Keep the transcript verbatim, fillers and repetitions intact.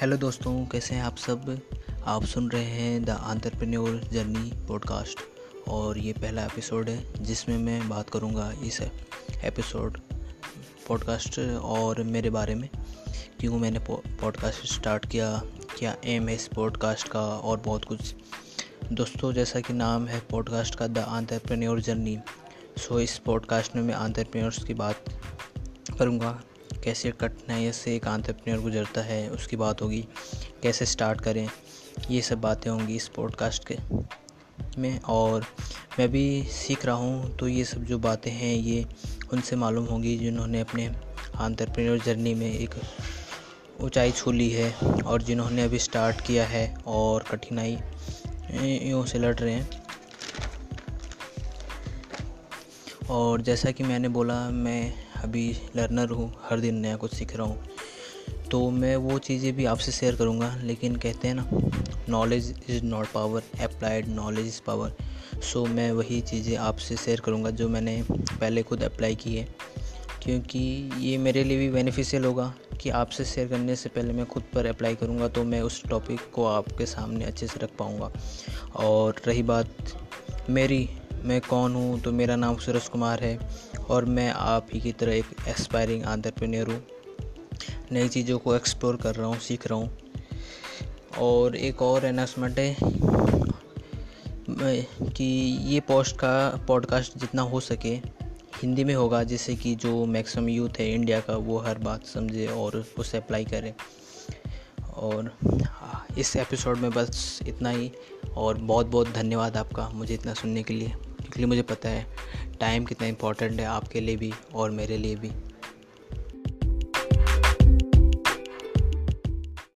Hello दोस्तों, कैसे हैं आप सब। आप सुन रहे हैं द एंटरप्रेन्योर जर्नी पॉडकास्ट और ये पहला एपिसोड है जिसमें मैं बात करूंगा इस एपिसोड पॉडकास्ट और मेरे बारे में, क्यों मैंने पॉडकास्ट स्टार्ट किया, क्या एम है इस पॉडकास्ट का और बहुत कुछ। दोस्तों, जैसा कि नाम है पॉडकास्ट का द एंटरप्रेन्योर जर्नी, सो इस पॉडकास्ट में मैं एंटरप्रेन्योर्स की बात करूँगा, कैसे कठिनाइयों से एक एंटरप्रेन्योर गुजरता है उसकी बात होगी, कैसे स्टार्ट करें, ये सब बातें होंगी इस पॉडकास्ट के में। और मैं भी सीख रहा हूँ तो ये सब जो बातें हैं ये उनसे मालूम होंगी जिन्होंने अपने एंटरप्रेन्योर जर्नी में एक ऊंचाई छू ली है और जिन्होंने अभी स्टार्ट किया है और कठिनाइयों से लड़ रहे हैं। और जैसा कि मैंने बोला, मैं अभी लर्नर हूँ, हर दिन नया कुछ सीख रहा हूँ, तो मैं वो चीज़ें भी आपसे शेयर करूँगा। लेकिन कहते हैं ना, knowledge is not power, applied knowledge is power. So मैं वही चीज़ें आपसे शेयर करूँगा जो मैंने पहले खुद अप्लाई की है, क्योंकि ये मेरे लिए भी बेनिफिशियल होगा कि आपसे शेयर करने से पहले मैं खुद पर अप्लाई करूँगा तो मैं उस टॉपिक को आपके सामने अच्छे से रख पाऊँगा। और रही बात मेरी, मैं कौन हूँ, तो मेरा नाम सूरज कुमार है और मैं आप ही की तरह एक एस्पायरिंग एंटरप्रेन्योर हूँ। नई चीज़ों को एक्सप्लोर कर रहा हूँ, सीख रहा हूँ। और एक और अनाउंसमेंट है कि ये पोस्ट का पॉडकास्ट जितना हो सके हिंदी में होगा, जिससे कि जो मैक्सिमम यूथ है इंडिया का वो हर बात समझे और उसे अप्लाई करे। और इस एपिसोड में बस इतना ही, और बहुत बहुत धन्यवाद आपका मुझे इतना सुनने के लिए, क्योंकि मुझे पता है टाइम कितना इम्पोर्टेंट है आपके लिए भी और मेरे लिए भी।